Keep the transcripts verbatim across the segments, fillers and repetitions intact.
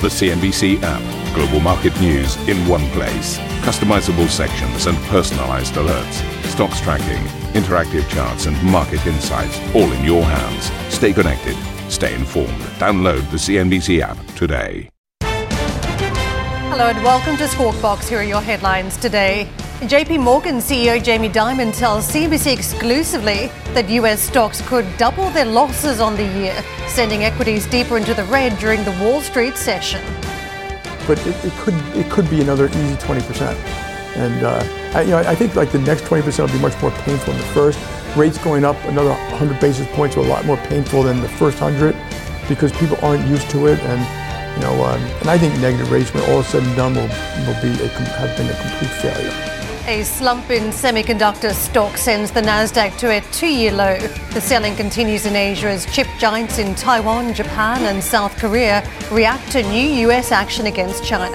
The C N B C app. Global market news in one place. Customizable sections and personalized alerts. Stocks tracking, interactive charts and market insights all in your hands. Stay connected. Stay informed. Download the C N B C app today. Hello and welcome to Squawk Box. Here are your headlines today. J P Morgan C E O Jamie Dimon tells C N B C exclusively that U S stocks could double their losses on the year, sending equities deeper into the red during the Wall Street session. But it, it could it could be another easy twenty percent, and uh, I, you know I think like the next twenty percent will be much more painful than the first. Rates going up another one hundred basis points are a lot more painful than the first one hundred because people aren't used to it, and you know um, and I think negative rates when all is said and done will will be a, have been a complete failure. A slump in semiconductor stocks sends the Nasdaq to a two-year low. The selling continues in Asia as chip giants in Taiwan, Japan and South Korea react to new U S action against China.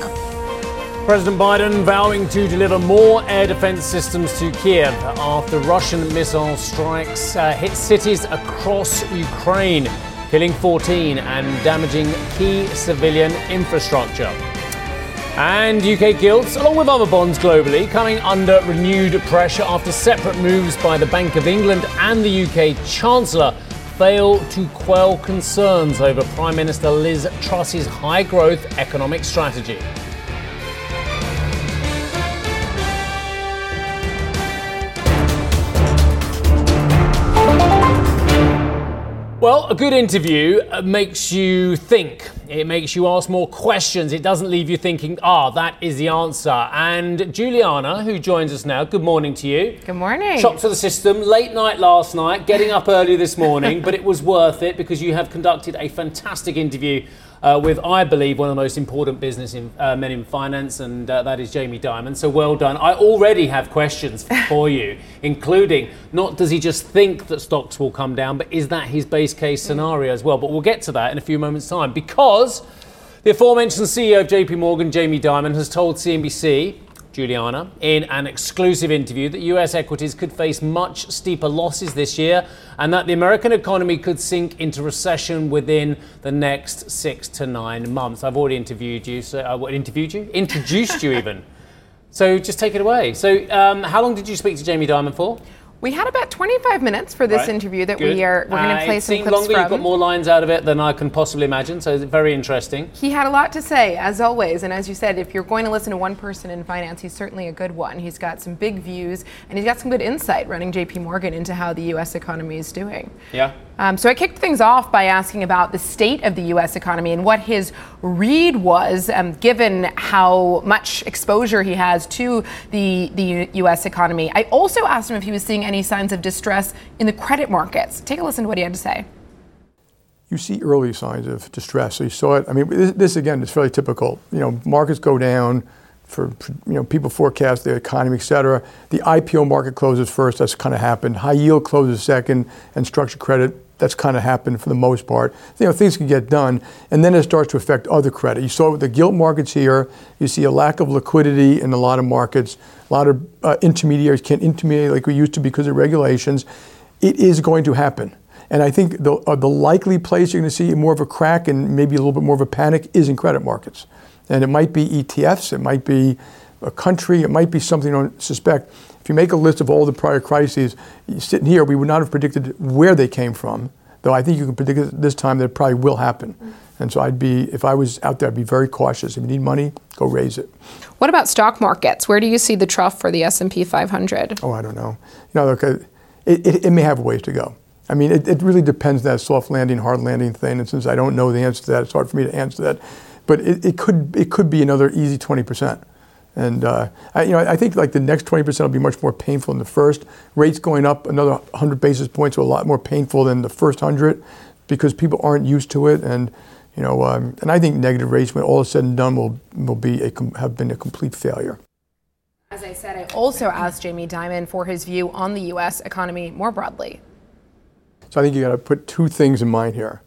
President Biden vowing to deliver more air defense systems to Kyiv after Russian missile strikes uh, hit cities across Ukraine, killing fourteen and damaging key civilian infrastructure. And U K gilts, along with other bonds globally, coming under renewed pressure after separate moves by the Bank of England and the U K Chancellor fail to quell concerns over Prime Minister Liz Truss's high-growth economic strategy. Well, a good interview makes you think. It makes you ask more questions. It doesn't leave you thinking, ah, that is the answer. And Juliana, who joins us now, good morning to you. Good morning. Shock to the system, late night last night, getting up early this morning, but it was worth it because you have conducted a fantastic interview uh, with, I believe, one of the most important business in, uh, men in finance, and uh, that is Jamie Dimon. So well done. I already have questions for you, including not does he just think that stocks will come down, but is that his base case scenario as well? But we'll get to that in a few moments' time, because the aforementioned C E O of J P Morgan, Jamie Dimon, has told C N B C, Juliana, in an exclusive interview that U S equities could face much steeper losses this year and that the American economy could sink into recession within the next six to nine months. I've already interviewed you, so I uh, interviewed you? Introduced you even. So just take it away. So um, how long did you speak to Jamie Dimon for? We had about twenty-five minutes for this right. interview that Good. we are we're going to play uh, some clips longer, from. It seemed longer. You've got more lines out of it than I can possibly imagine, so it's very interesting. He had a lot to say, as always. And as you said, if you're going to listen to one person in finance, he's certainly a good one. He's got some big views, and he's got some good insight running J P Morgan into how the U S economy is doing. Yeah. Um, so I kicked things off by asking about the state of the U S economy and what his read was, um, given how much exposure he has to the, the U S economy. I also asked him if he was seeing any signs of distress in the credit markets. Take a listen to what he had to say. You see early signs of distress. So you saw it. I mean, this, this again is fairly typical. You know, markets go down. For, you know, people forecast their economy, et cetera. The I P O market closes first. That's kind of happened. High yield closes second, and structured credit. That's kind of happened for the most part. You know, things can get done, and then it starts to affect other credit. You saw it with the gilt markets here. You see a lack of liquidity in a lot of markets. A lot of uh, intermediaries can't intermediate like we used to because of regulations. It is going to happen. And I think the, uh, the likely place you're going to see more of a crack and maybe a little bit more of a panic is in credit markets. And it might be E T Fs, it might be a country, it might be something you don't suspect. If you make a list of all the prior crises, sitting here, we would not have predicted where they came from, though I think you can predict it this time that it probably will happen. And so I'd be, if I was out there, I'd be very cautious. If you need money, go raise it. What about stock markets? Where do you see the trough for the S and P five hundred? Oh, I don't know. You know, look, it, it, it may have a ways to go. I mean, it, it really depends on that soft landing, hard landing thing. And since I don't know the answer to that, it's hard for me to answer that. But it, it could it could be another easy twenty percent, and uh, I, you know I think like the next twenty percent will be much more painful than the first. Rates going up another one hundred basis points are a lot more painful than the first one hundred, because people aren't used to it, and you know um, and I think negative rates when all is said and done will will be a, have been a complete failure. As I said, I also asked Jamie Dimon for his view on the U S economy more broadly. So I think you got to put two things in mind here.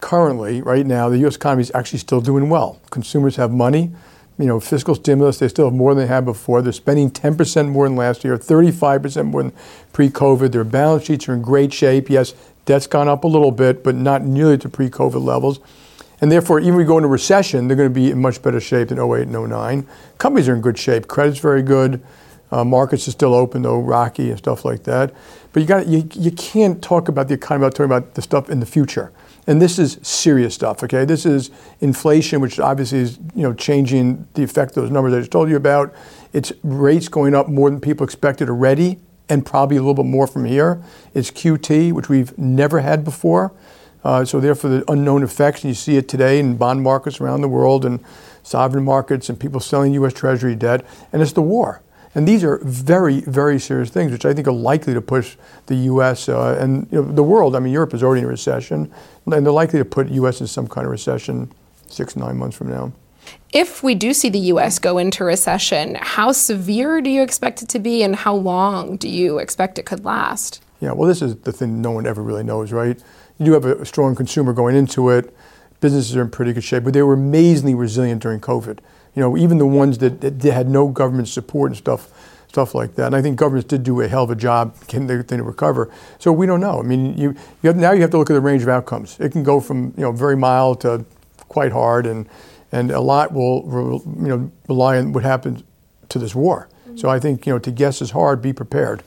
Currently, right now, the U S economy is actually still doing well. Consumers have money, you know, fiscal stimulus, they still have more than they had before. They're spending ten percent more than last year, thirty-five percent more than pre-COVID. Their balance sheets are in great shape. Yes, debt's gone up a little bit, but not nearly to pre-COVID levels. And therefore, even if we go into recession, they're going to be in much better shape than oh eight and oh nine. Companies are in good shape. Credit's very good. Uh, markets are still open, though rocky and stuff like that. But you got you you can't talk about the economy without talking about the stuff in the future. And this is serious stuff, okay? This is inflation, which obviously is, you know, changing the effect of those numbers I just told you about. It's rates going up more than people expected already, and probably a little bit more from here. It's Q T, which we've never had before. Uh, so therefore, the unknown effects, and you see it today in bond markets around the world and sovereign markets and people selling U S Treasury debt, and it's the war. And these are very, very serious things, which I think are likely to push the U S uh, and you know, the world. I mean, Europe is already in a recession, and they're likely to put U S in some kind of recession six, nine months from now. If we do see the U S go into recession, how severe do you expect it to be, and how long do you expect it could last? Yeah, well, this is the thing no one ever really knows, right? You do have a strong consumer going into it. Businesses are in pretty good shape, but they were amazingly resilient during COVID. You know, even the ones that, that had no government support and stuff stuff like that. And I think governments did do a hell of a job getting the thing to recover. So we don't know. I mean, you, you have, now you have to look at the range of outcomes. It can go from, you know, very mild to quite hard, and and a lot will, will you know, rely on what happens to this war. Mm-hmm. So I think, you know, to guess is hard. Be prepared.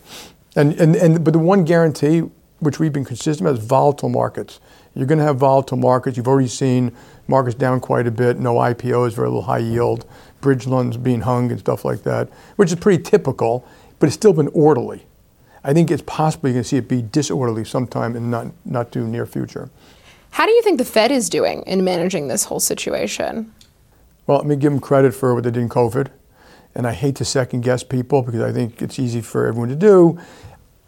And, and, and but the one guarantee, which we've been consistent about, is volatile markets. You're going to have volatile markets. You've already seen markets down quite a bit, no I P Os, very little high yield, bridge loans being hung and stuff like that, which is pretty typical, but it's still been orderly. I think it's possibly going to see it be disorderly sometime in not not too near future. How do you think the Fed is doing in managing this whole situation? Well, let me give them credit for what they did in COVID, and I hate to second guess people because I think it's easy for everyone to do.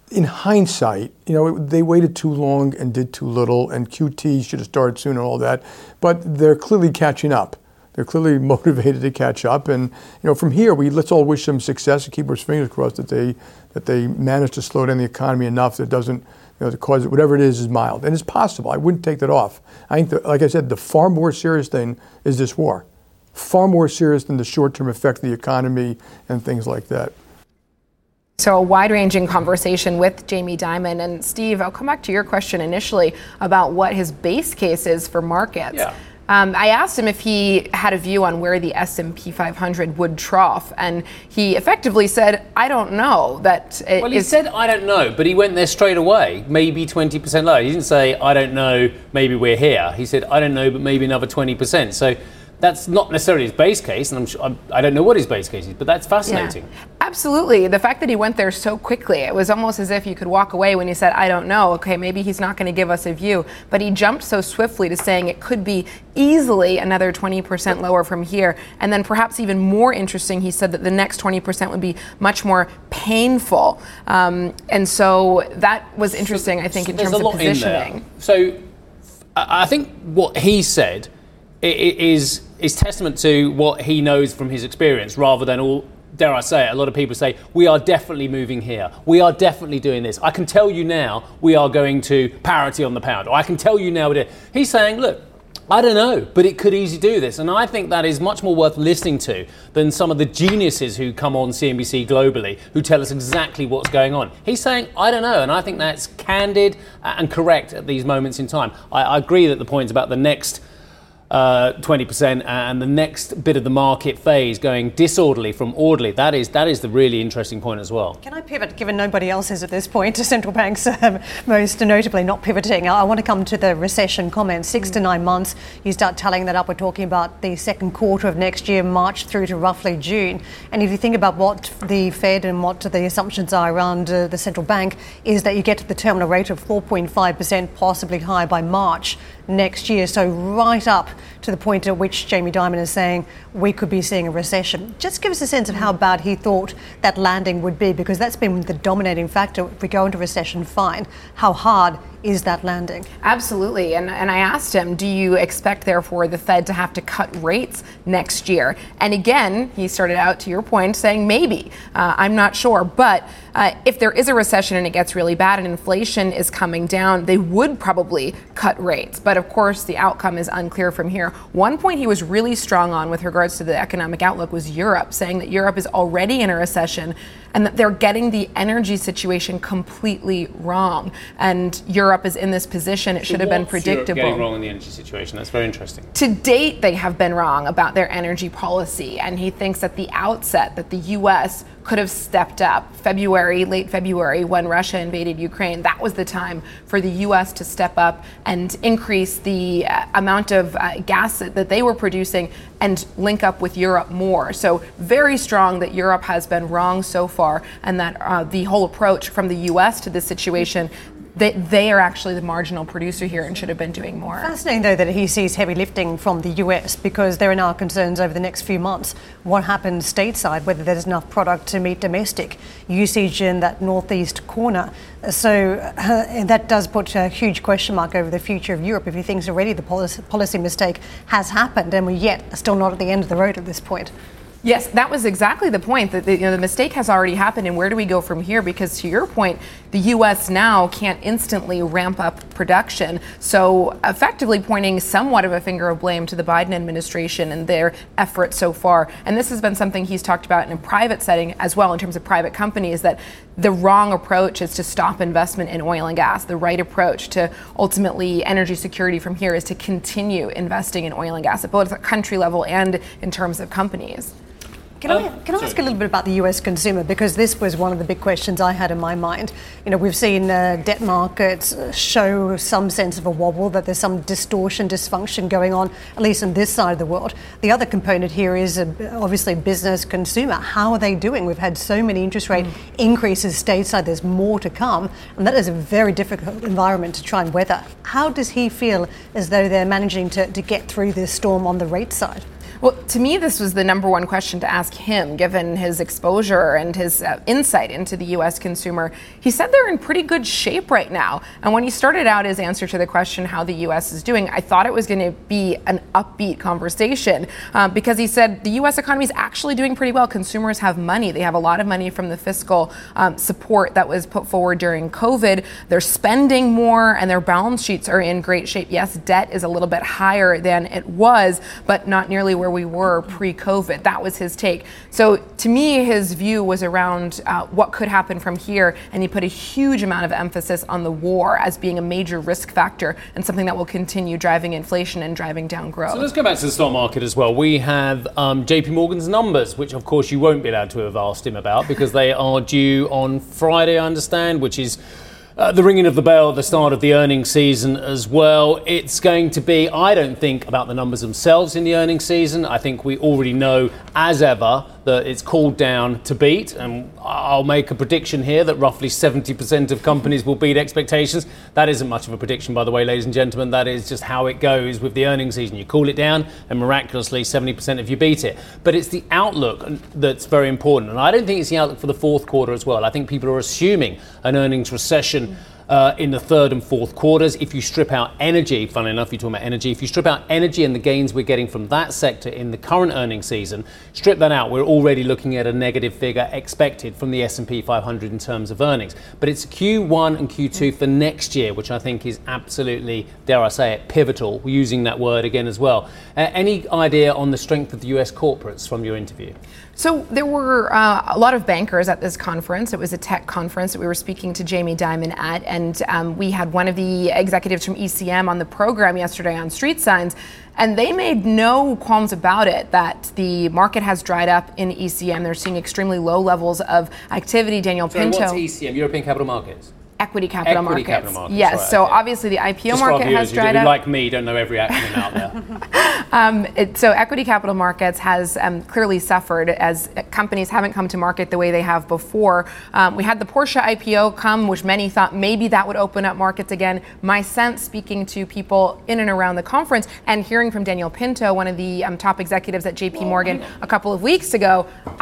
In hindsight, you know, they waited too long and did too little, and Q T should have started soon and all that, but they're clearly catching up. They're clearly motivated to catch up, and, you know, from here, we let's all wish them success and keep our fingers crossed that they that they manage to slow down the economy enough that it doesn't, you know, to cause it, whatever it is, is mild. And it's possible. I wouldn't take that off. I think, that, like I said, the far more serious thing is this war. Far more serious than the short-term effect of the economy and things like that. So a wide-ranging conversation with Jamie Dimon. And Steve, I'll come back to your question initially about what his base case is for markets. Yeah. Um, I asked him if he had a view on where the S and P five hundred would trough, and he effectively said, I don't know. That it well, he is- said, I don't know, but he went there straight away, maybe twenty percent lower. He didn't say, I don't know, maybe we're here. He said, I don't know, but maybe another twenty percent. So that's not necessarily his base case, and I'm sure, I'm, I don't know what his base case is, but that's fascinating. Yeah. Absolutely. The fact that he went there so quickly, it was almost as if you could walk away when he said, I don't know, okay, maybe he's not going to give us a view. But he jumped so swiftly to saying it could be easily another twenty percent lower from here. And then perhaps even more interesting, he said that the next twenty percent would be much more painful. Um, and so that was interesting, so, I think, so in terms of positioning. So I think what he said is... is testament to what he knows from his experience, rather than all, dare I say it, a lot of people say, we are definitely moving here. We are definitely doing this. I can tell you now we are going to parity on the pound. Or I can tell you now. He's saying, look, I don't know, but it could easily do this. And I think that is much more worth listening to than some of the geniuses who come on C N B C globally who tell us exactly what's going on. He's saying, I don't know. And I think that's candid and correct at these moments in time. I, I agree that the points about the next Uh, twenty percent and the next bit of the market phase going disorderly from orderly. That is that is the really interesting point as well. Can I pivot, given nobody else is at this point, to central banks um, most notably not pivoting? I want to come to the recession comment. Six mm. to nine months, you start tallying that up. We're talking about the second quarter of next year, March through to roughly June. And if you think about what the Fed and what the assumptions are around uh, the central bank, is that you get to the terminal rate of four point five percent, possibly higher by March next year. So right up to the point at which Jamie Dimon is saying we could be seeing a recession. Just give us a sense of how bad he thought that landing would be, because that's been the dominating factor. If we go into recession, fine. How hard is that landing? Absolutely. And, and I asked him, do you expect, therefore, the Fed to have to cut rates next year? And again, he started out, to your point, saying maybe. Uh, I'm not sure. But uh, if there is a recession and it gets really bad and inflation is coming down, they would probably cut rates. But of course, the outcome is unclear from here. One point he was really strong on with regards to the economic outlook was Europe, saying that Europe is already in a recession and that they're getting the energy situation completely wrong. And Europe Europe is in this position. It should so have been predictable. Europe getting wrong in the energy situation? That's very interesting. To date, they have been wrong about their energy policy, and he thinks at the outset that the U S could have stepped up. February, late February, when Russia invaded Ukraine, that was the time for the U S to step up and increase the uh, amount of uh, gas that they were producing and link up with Europe more. So very strong that Europe has been wrong so far, and that uh, the whole approach from the U S to this situation, They, they are actually the marginal producer here and should have been doing more. Fascinating, though, that he sees heavy lifting from the U S, because there are now concerns over the next few months what happens stateside, whether there's enough product to meet domestic usage in that northeast corner. So uh, that does put a huge question mark over the future of Europe if he thinks already the policy, policy mistake has happened and we're yet still not at the end of the road at this point. Yes, that was exactly the point, that the, you know, the mistake has already happened, and where do we go from here? Because to your point, the U S now can't instantly ramp up production, so effectively pointing somewhat of a finger of blame to the Biden administration and their efforts so far. And this has been something he's talked about in a private setting as well, in terms of private companies, that the wrong approach is to stop investment in oil and gas. The right approach to ultimately energy security from here is to continue investing in oil and gas at both country level and in terms of companies. Can I, can I ask a little bit about the U S consumer? Because this was one of the big questions I had in my mind. You know, we've seen uh, debt markets show some sense of a wobble, that there's some distortion, dysfunction going on, at least on this side of the world. The other component here is uh, obviously business consumer. How are they doing? We've had so many interest rate mm. increases stateside. There's more to come. And that is a very difficult environment to try and weather. How does he feel as though they're managing to, to get through this storm on the rate side? Well, to me, this was the number one question to ask him, given his exposure and his uh, insight into the U S consumer. He said they're in pretty good shape right now. And when he started out his answer to the question how the U S is doing, I thought it was going to be an upbeat conversation uh, because he said the U S economy is actually doing pretty well. Consumers have money. They have a lot of money from the fiscal um, support that was put forward during COVID. They're spending more and their balance sheets are in great shape. Yes, debt is a little bit higher than it was, but not nearly where we were pre-COVID. That was his take. So to me, his view was around uh, what could happen from here, and he put a huge amount of emphasis on the war as being a major risk factor and something that will continue driving inflation and driving down growth. So let's go back to the stock market as well. We have um, J P Morgan's numbers, which of course you won't be allowed to have asked him about because they are due on Friday, I understand, which is Uh, the ringing of the bell at the start of the earnings season as well. It's going to be, I don't think, about the numbers themselves in the earnings season. I think we already know, as ever, that it's called down to beat. And I'll make a prediction here that roughly seventy percent of companies will beat expectations. That isn't much of a prediction, by the way, ladies and gentlemen. That is just how it goes with the earnings season. You call it down and miraculously seventy percent of you beat it. But it's the outlook that's very important. And I don't think it's the outlook for the fourth quarter as well. I think people are assuming an earnings recession Uh, in the third and fourth quarters. If you strip out energy, funnily enough, you're talking about energy. If you strip out energy and the gains we're getting from that sector in the current earnings season, strip that out, we're already looking at a negative figure expected from the S and P five hundred in terms of earnings. But it's Q one and Q two for next year, which I think is absolutely, dare I say it, pivotal. We're using that word again as well. Uh, any idea on the strength of the U S corporates from your interview? So there were uh, a lot of bankers at this conference. It was a tech conference that we were speaking to Jamie Dimon at, and um, we had one of the executives from E C M on the program yesterday on Street Signs. And they made no qualms about it, that the market has dried up in E C M. They're seeing extremely low levels of activity. Daniel Pinto. So what's E C M? European Capital Markets? Equity capital Equity markets. Capital markets. Yes, right, so okay. Obviously the I P O Just market has dried up. Like me, don't know every acronym out there. um, it, so equity capital markets has um, clearly suffered as companies haven't come to market the way they have before. Um, we had the Porsche I P O come, which many thought maybe that would open up markets again. My sense, speaking to people in and around the conference and hearing from Daniel Pinto, one of the um, top executives at J P Morgan well, a couple of weeks ago,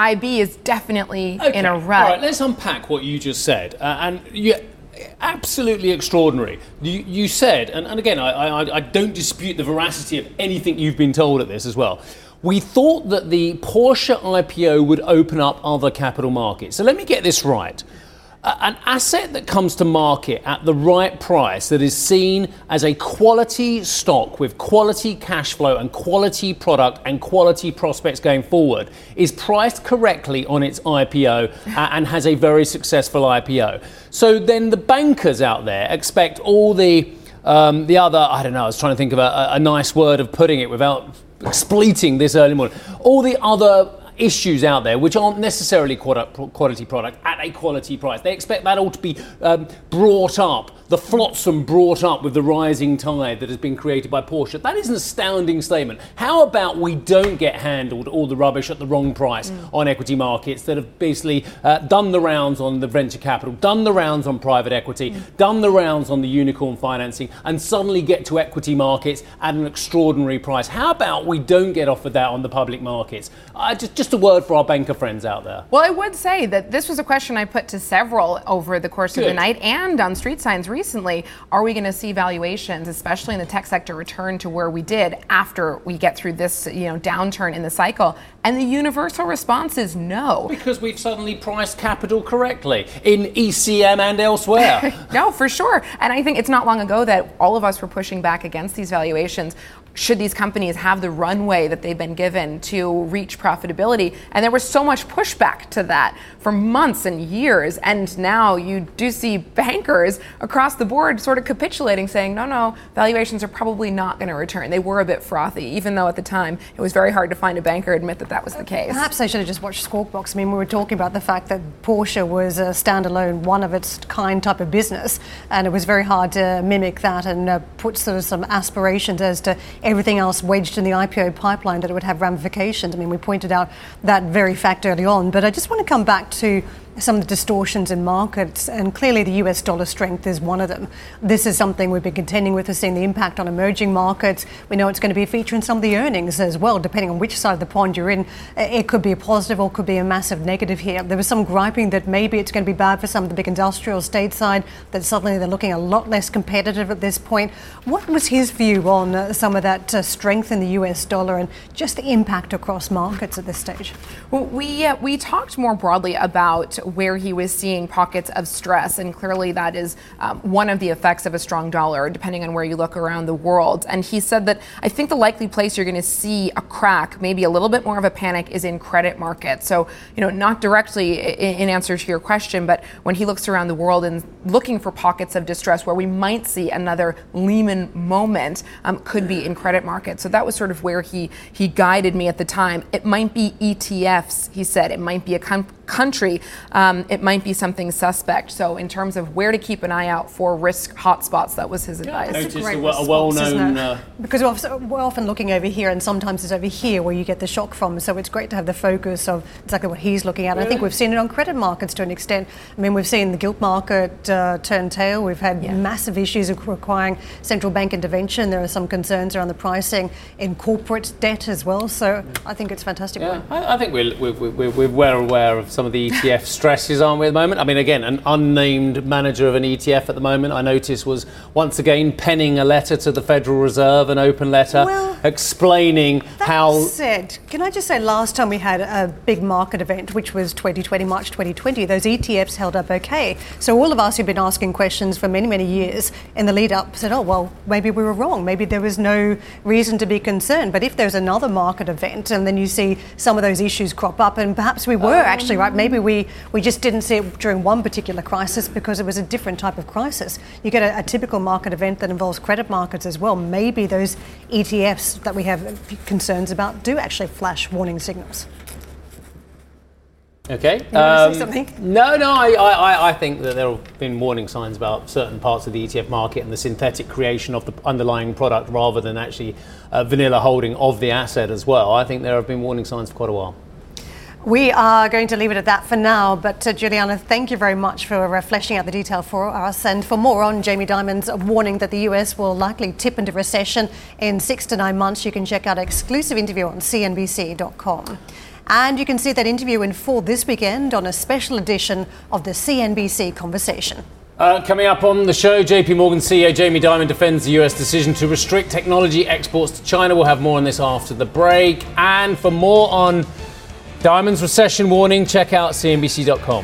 I B is definitely okay. in a rut. All right, let's unpack what you just said. Uh, and yeah. Absolutely extraordinary. You, you said, and, and again, I, I, I don't dispute the veracity of anything you've been told at this as well. We thought that the Porsche I P O would open up other capital markets. So let me get this right. an asset that comes to market at the right price that is seen as a quality stock with quality cash flow and quality product and quality prospects going forward is priced correctly on its I P O and has a very successful I P O. So then the bankers out there expect all the um, the other, I don't know, I was trying to think of a, a nice word of putting it without expleting this early morning, all the other issues out there which aren't necessarily quality product at a quality price. They expect that all to be um, brought up, the flotsam brought up with the rising tide that has been created by Porsche. That is an astounding statement. How about we don't get handled all the rubbish at the wrong price mm. on equity markets that have basically uh, done the rounds on the venture capital, done the rounds on private equity, mm. done the rounds on the unicorn financing, and suddenly get to equity markets at an extraordinary price. How about we don't get off with that on the public markets? I just, just Just a word for our banker friends out there. Well, I would say that this was a question I put to several over the course Good. of the night and on street signs recently. Are we going to see valuations, especially in the tech sector, return to where we did after we get through this, you know, downturn in the cycle? And the universal response is no. Because we've suddenly priced capital correctly in E C M and elsewhere. No, for sure. And I think it's not long ago that all of us were pushing back against these valuations. Should these companies have the runway that they've been given to reach profitability? And there was so much pushback to that for months and years. And now you do see bankers across the board sort of capitulating, saying, no, no, valuations are probably not going to return. They were a bit frothy, even though at the time it was very hard to find a banker admit that that was the case. Perhaps they should have just watched Squawk Box. I mean, we were talking about the fact that Porsche was a standalone, one of its kind type of business. And it was very hard to mimic that and uh, put sort of some aspirations as to everything else wedged in the I P O pipeline, that it would have ramifications. I mean, we pointed out that very fact early on. But I just want to come back to some of the distortions in markets, and clearly the U S dollar strength is one of them. This is something we've been contending with. We're seeing the impact on emerging markets. We know it's going to be a feature in some of the earnings as well, depending on which side of the pond you're in. It could be a positive or could be a massive negative here. There was some griping that maybe it's going to be bad for some of the big industrial stateside, that suddenly they're looking a lot less competitive at this point. What was his view on uh, some of that uh, strength in the U S dollar and just the impact across markets at this stage? Well, we, uh, we talked more broadly about where he was seeing pockets of stress, and clearly that is um, one of the effects of a strong dollar, depending on where you look around the world. And he said that I think the likely place you're going to see a crack, maybe a little bit more of a panic, is in credit markets. So, you know, not directly in, in answer to your question, but when he looks around the world and looking for pockets of distress where we might see another Lehman moment, um, could be in credit markets. So that was sort of where he he guided me at the time. It might be E T Fs, he said. It might be a com- country. Um, it might be something suspect. So in terms of where to keep an eye out for risk hotspots, that was his advice. Yeah, it's a, a, response, a well-known... Uh... Because we're often looking over here, and sometimes it's over here where you get the shock from. So it's great to have the focus of exactly what he's looking at. Yeah. I think we've seen it on credit markets to an extent. I mean, we've seen the gilt market uh, turn tail. We've had yeah. massive issues requiring central bank intervention. There are some concerns around the pricing in corporate debt as well. So yeah. I think it's fantastic. Yeah. I, I think we're, we're, we're, we're well aware of some of the E T F stresses, aren't we, at the moment? I mean, again, an unnamed manager of an E T F at the moment, I noticed, was once again penning a letter to the Federal Reserve, an open letter, well, explaining that how... said, can I just say, last time we had a big market event, which was twenty twenty, March twenty twenty, those E T Fs held up okay. So all of us who've been asking questions for many, many years in the lead-up said, oh, well, maybe we were wrong. Maybe there was no reason to be concerned. But if there's another market event and then you see some of those issues crop up, and perhaps we were um, actually right, maybe we... We just didn't see it during one particular crisis because it was a different type of crisis. You get a, a typical market event that involves credit markets as well. Maybe those E T Fs that we have concerns about do actually flash warning signals. Okay. You um, want to say something? No, no, I, I, I think that there have been warning signs about certain parts of the E T F market and the synthetic creation of the underlying product rather than actually uh, vanilla holding of the asset as well. I think there have been warning signs for quite a while. We are going to leave it at that for now, but uh, Juliana, thank you very much for uh, fleshing out the detail for us, and for more on Jamie Dimon's warning that the U S will likely tip into recession in six to nine months, you can check out an exclusive interview on C N B C dot com. And you can see that interview in full this weekend on a special edition of the C N B C Conversation. Uh, coming up on the show, J P Morgan C E O Jamie Dimon defends the U S decision to restrict technology exports to China. We'll have more on this after the break, and for more on Dimon's recession warning, check out C N B C dot com.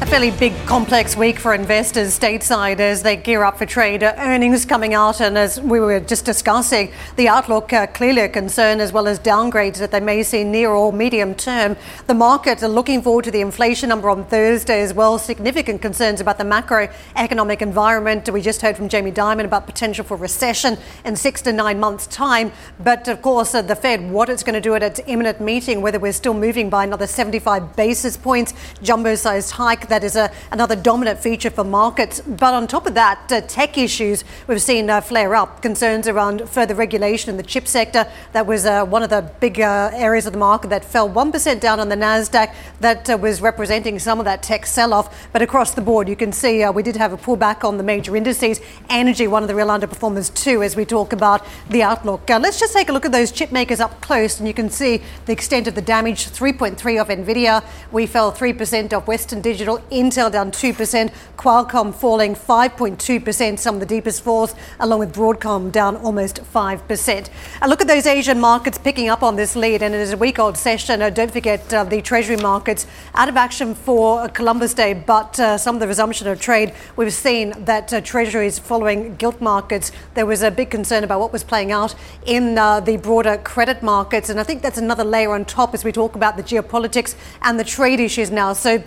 A fairly big, complex week for investors stateside as they gear up for trade. Uh, earnings coming out, and as we were just discussing, the outlook uh, clearly a concern, as well as downgrades that they may see near or medium term. The markets are looking forward to the inflation number on Thursday as well. Significant concerns about the macroeconomic environment. We just heard from Jamie Dimon about potential for recession in six to nine months' time. But of course, uh, the Fed, what it's going to do at its imminent meeting, whether we're still moving by another seventy-five basis points, jumbo-sized hike. That is a, another dominant feature for markets. But on top of that, uh, tech issues we've seen uh, flare up. Concerns around further regulation in the chip sector. That was uh, one of the bigger areas of the market that fell one percent down on the Nasdaq. That uh, was representing some of that tech sell-off. But across the board, you can see uh, we did have a pullback on the major indices. Energy, one of the real underperformers too, as we talk about the outlook. Uh, let's just take a look at those chip makers up close, and you can see the extent of the damage. three point three off NVIDIA. We fell three percent off Western Digital. Intel down two percent, Qualcomm falling five point two percent, some of the deepest falls, along with Broadcom down almost five percent. A look at those Asian markets picking up on this lead, and it is a week-old session. Uh, don't forget uh, the Treasury markets out of action for Columbus Day, but uh, some of the resumption of trade, we've seen that uh, Treasuries following gilt markets. There was a big concern about what was playing out in uh, the broader credit markets, and I think that's another layer on top as we talk about the geopolitics and the trade issues now. So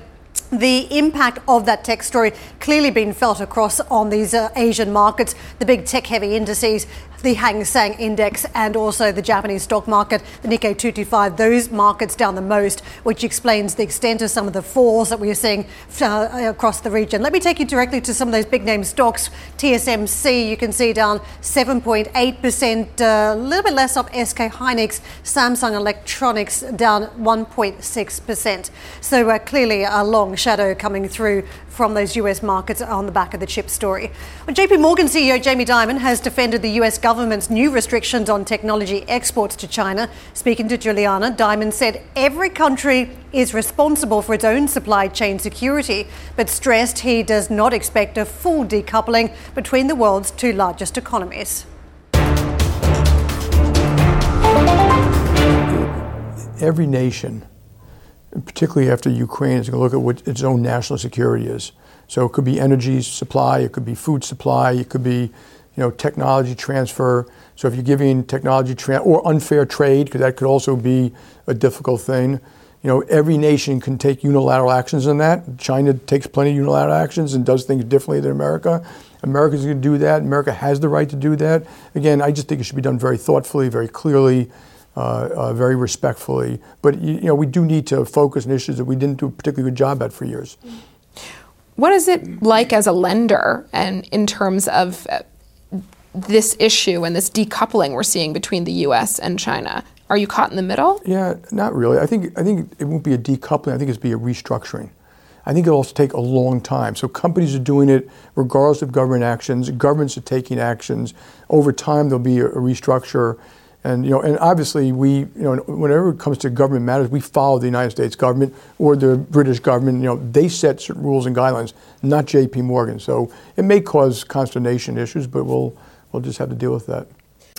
the impact of that tech story clearly being felt across on these uh, Asian markets, the big tech-heavy indices, the Hang Seng index, and also the Japanese stock market, the Nikkei two twenty-five, those markets down the most, which explains the extent of some of the falls that we are seeing uh, across the region. Let me take you directly to some of those big name stocks. T S M C, you can see down seven point eight percent, a uh, little bit less off S K Hynix, Samsung Electronics down one point six percent. So uh, clearly a long shadow coming through from those U S markets on the back of the chip story. Well, JPMorgan C E O Jamie Dimon has defended the U S government's new restrictions on technology exports to China. Speaking to Juliana, Dimon said every country is responsible for its own supply chain security, but stressed he does not expect a full decoupling between the world's two largest economies. Every nation, particularly after Ukraine, is going to look at what its own national security is. So it could be energy supply, it could be food supply, it could be, you know, technology transfer. So if you're giving technology tra- or unfair trade, because that could also be a difficult thing. You know, every nation can take unilateral actions on that. China takes plenty of unilateral actions and does things differently than America. America's going to do that. America has the right to do that. Again, I just think it should be done very thoughtfully, very clearly, Uh, uh, very respectfully. But, you know, we do need to focus on issues that we didn't do a particularly good job at for years. What is it like as a lender, and in terms of uh, this issue and this decoupling we're seeing between the U S and China? Are you caught in the middle? Yeah, not really. I think I think it won't be a decoupling. I think it's be a restructuring. I think it'll also take a long time. So companies are doing it regardless of government actions. Governments are taking actions. Over time, there'll be a, a restructure. And, you know, and obviously we, you know, whenever it comes to government matters, we follow the United States government or the British government. You know, they set certain rules and guidelines, not J P Morgan. So it may cause consternation issues, but we'll we'll just have to deal with that.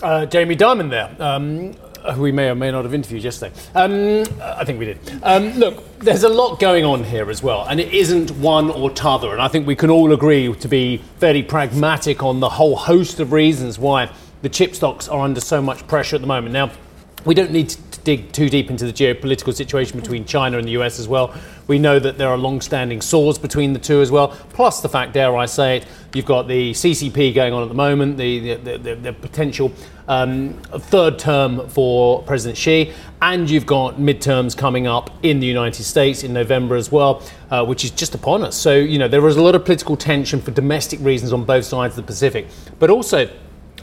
Uh, Jamie Dimon there, um, who we may or may not have interviewed yesterday. Um, I think we did. Um, look, there's a lot going on here as well, and it isn't one or t'other. And I think we can all agree to be fairly pragmatic on the whole host of reasons why the chip stocks are under so much pressure at the moment. Now, we don't need to dig too deep into the geopolitical situation between China and the U S as well. We know that there are long-standing sores between the two as well. Plus the fact, dare I say it, you've got the C C P going on at the moment, the, the, the, the potential um, third term for President Xi, and you've got midterms coming up in the United States in November as well, uh, which is just upon us. So, you know, there is a lot of political tension for domestic reasons on both sides of the Pacific, but also,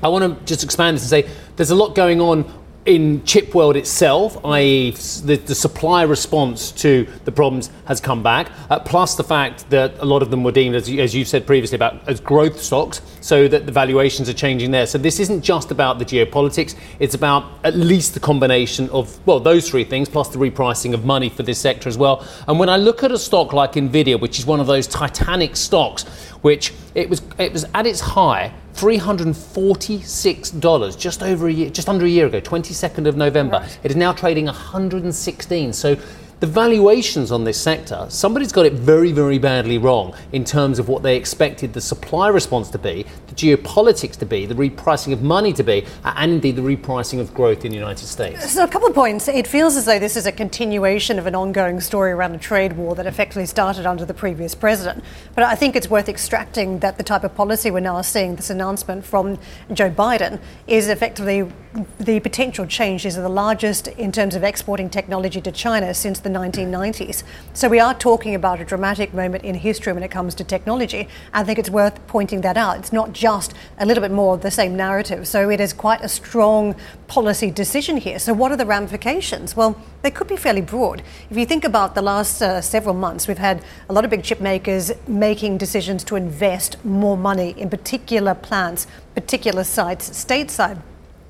I want to just expand this and say there's a lot going on in chip world itself, that is the, the supply response to the problems has come back, uh, plus the fact that a lot of them were deemed, as, you, as you've said previously, about as growth stocks, so that the valuations are changing there. So this isn't just about the geopolitics, it's about at least the combination of, well, those three things, plus the repricing of money for this sector as well. And when I look at a stock like NVIDIA, which is one of those titanic stocks, which it was it was at its high, three hundred forty-six dollars just over a year, just under a year ago, twenty-second of November. Right. It is now trading one hundred sixteen dollars. So the valuations on this sector, somebody's got it very, very badly wrong in terms of what they expected the supply response to be, the geopolitics to be, the repricing of money to be, and indeed the repricing of growth in the United States. So a couple of points. It feels as though this is a continuation of an ongoing story around a trade war that effectively started under the previous president. But I think it's worth extracting that the type of policy we're now seeing, this announcement from Joe Biden, is effectively the potential changes are the largest in terms of exporting technology to China since the nineteen nineties. So we are talking about a dramatic moment in history when it comes to technology. I think it's worth pointing that out. It's not just a little bit more of the same narrative. So it is quite a strong policy decision here. So what are the ramifications? Well, they could be fairly broad. If you think about the last uh, several months, we've had a lot of big chip makers making decisions to invest more money in particular plants, particular sites, stateside.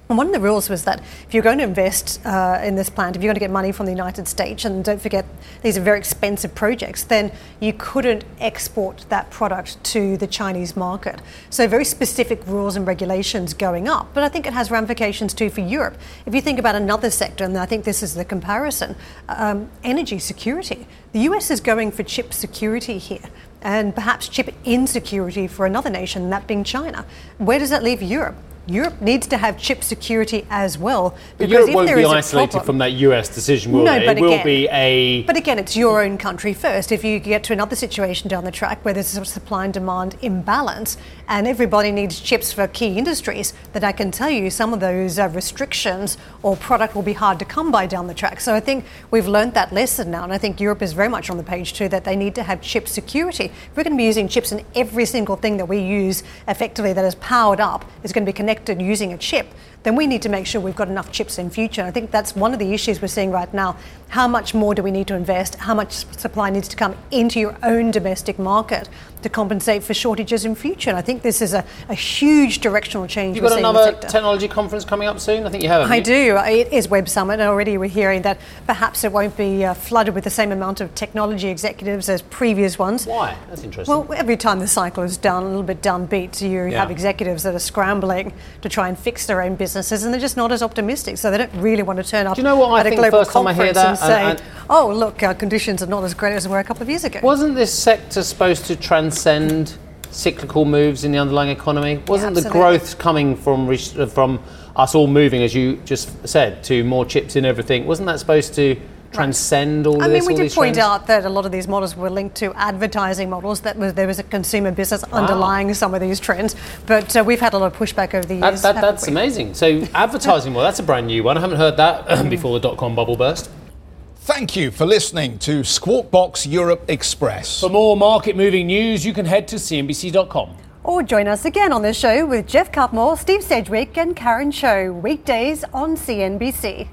And one of the rules was that if you're going to invest uh, in this plant, if you're going to get money from the United States, and don't forget these are very expensive projects, then you couldn't export that product to the Chinese market. So very specific rules and regulations going up. But I think it has ramifications too for Europe. If you think about another sector, and I think this is the comparison, um, energy security. The U S is going for chip security here, and perhaps chip insecurity for another nation, that being China. Where does that leave Europe? Europe needs to have chip security as well. But Europe won't be isolated from that U S decision, will it? No, but it will be a... But again, it's your own country first. If you get to another situation down the track where there's a supply and demand imbalance and everybody needs chips for key industries, then I can tell you some of those uh, restrictions or product will be hard to come by down the track. So I think we've learned that lesson now, and I think Europe is very much on the page too, that they need to have chip security. If we're going to be using chips in every single thing that we use effectively that is powered up, it's going to be connected using a chip, then we need to make sure we've got enough chips in future. I think that's one of the issues we're seeing right now. How much more do we need to invest? How much supply needs to come into your own domestic market to compensate for shortages in future? And I think this is a, a huge directional change. You've got another technology conference coming up soon? I think you have. I do. It is Web Summit, and already we're hearing that perhaps it won't be uh, flooded with the same amount of technology executives as previous ones. Why? That's interesting. Well, every time the cycle is down, a little bit downbeat, you yeah. have executives that are scrambling to try and fix their own business. And they're just not as optimistic, so they don't really want to turn up. Do you know what at I think? First time I hear that, and say, and, and "Oh, look, our conditions are not as great as they were a couple of years ago." Wasn't this sector supposed to transcend cyclical moves in the underlying economy? Wasn't yeah, the growth coming from from us all moving, as you just said, to more chips in everything? Wasn't that supposed to transcend all I this? I mean, we did point trends? out that a lot of these models were linked to advertising models, that was, there was a consumer business wow. underlying some of these trends, but uh, we've had a lot of pushback over the years. That, that, that's we? amazing. So advertising, well, that's a brand new one. I haven't heard that before the dot-com bubble burst. Thank you for listening to Squawk Box Europe Express. For more market-moving news, you can head to C N B C dot com. Or join us again on the show with Jeff Cutmore, Steve Sedgwick and Karen Cho, weekdays on C N B C.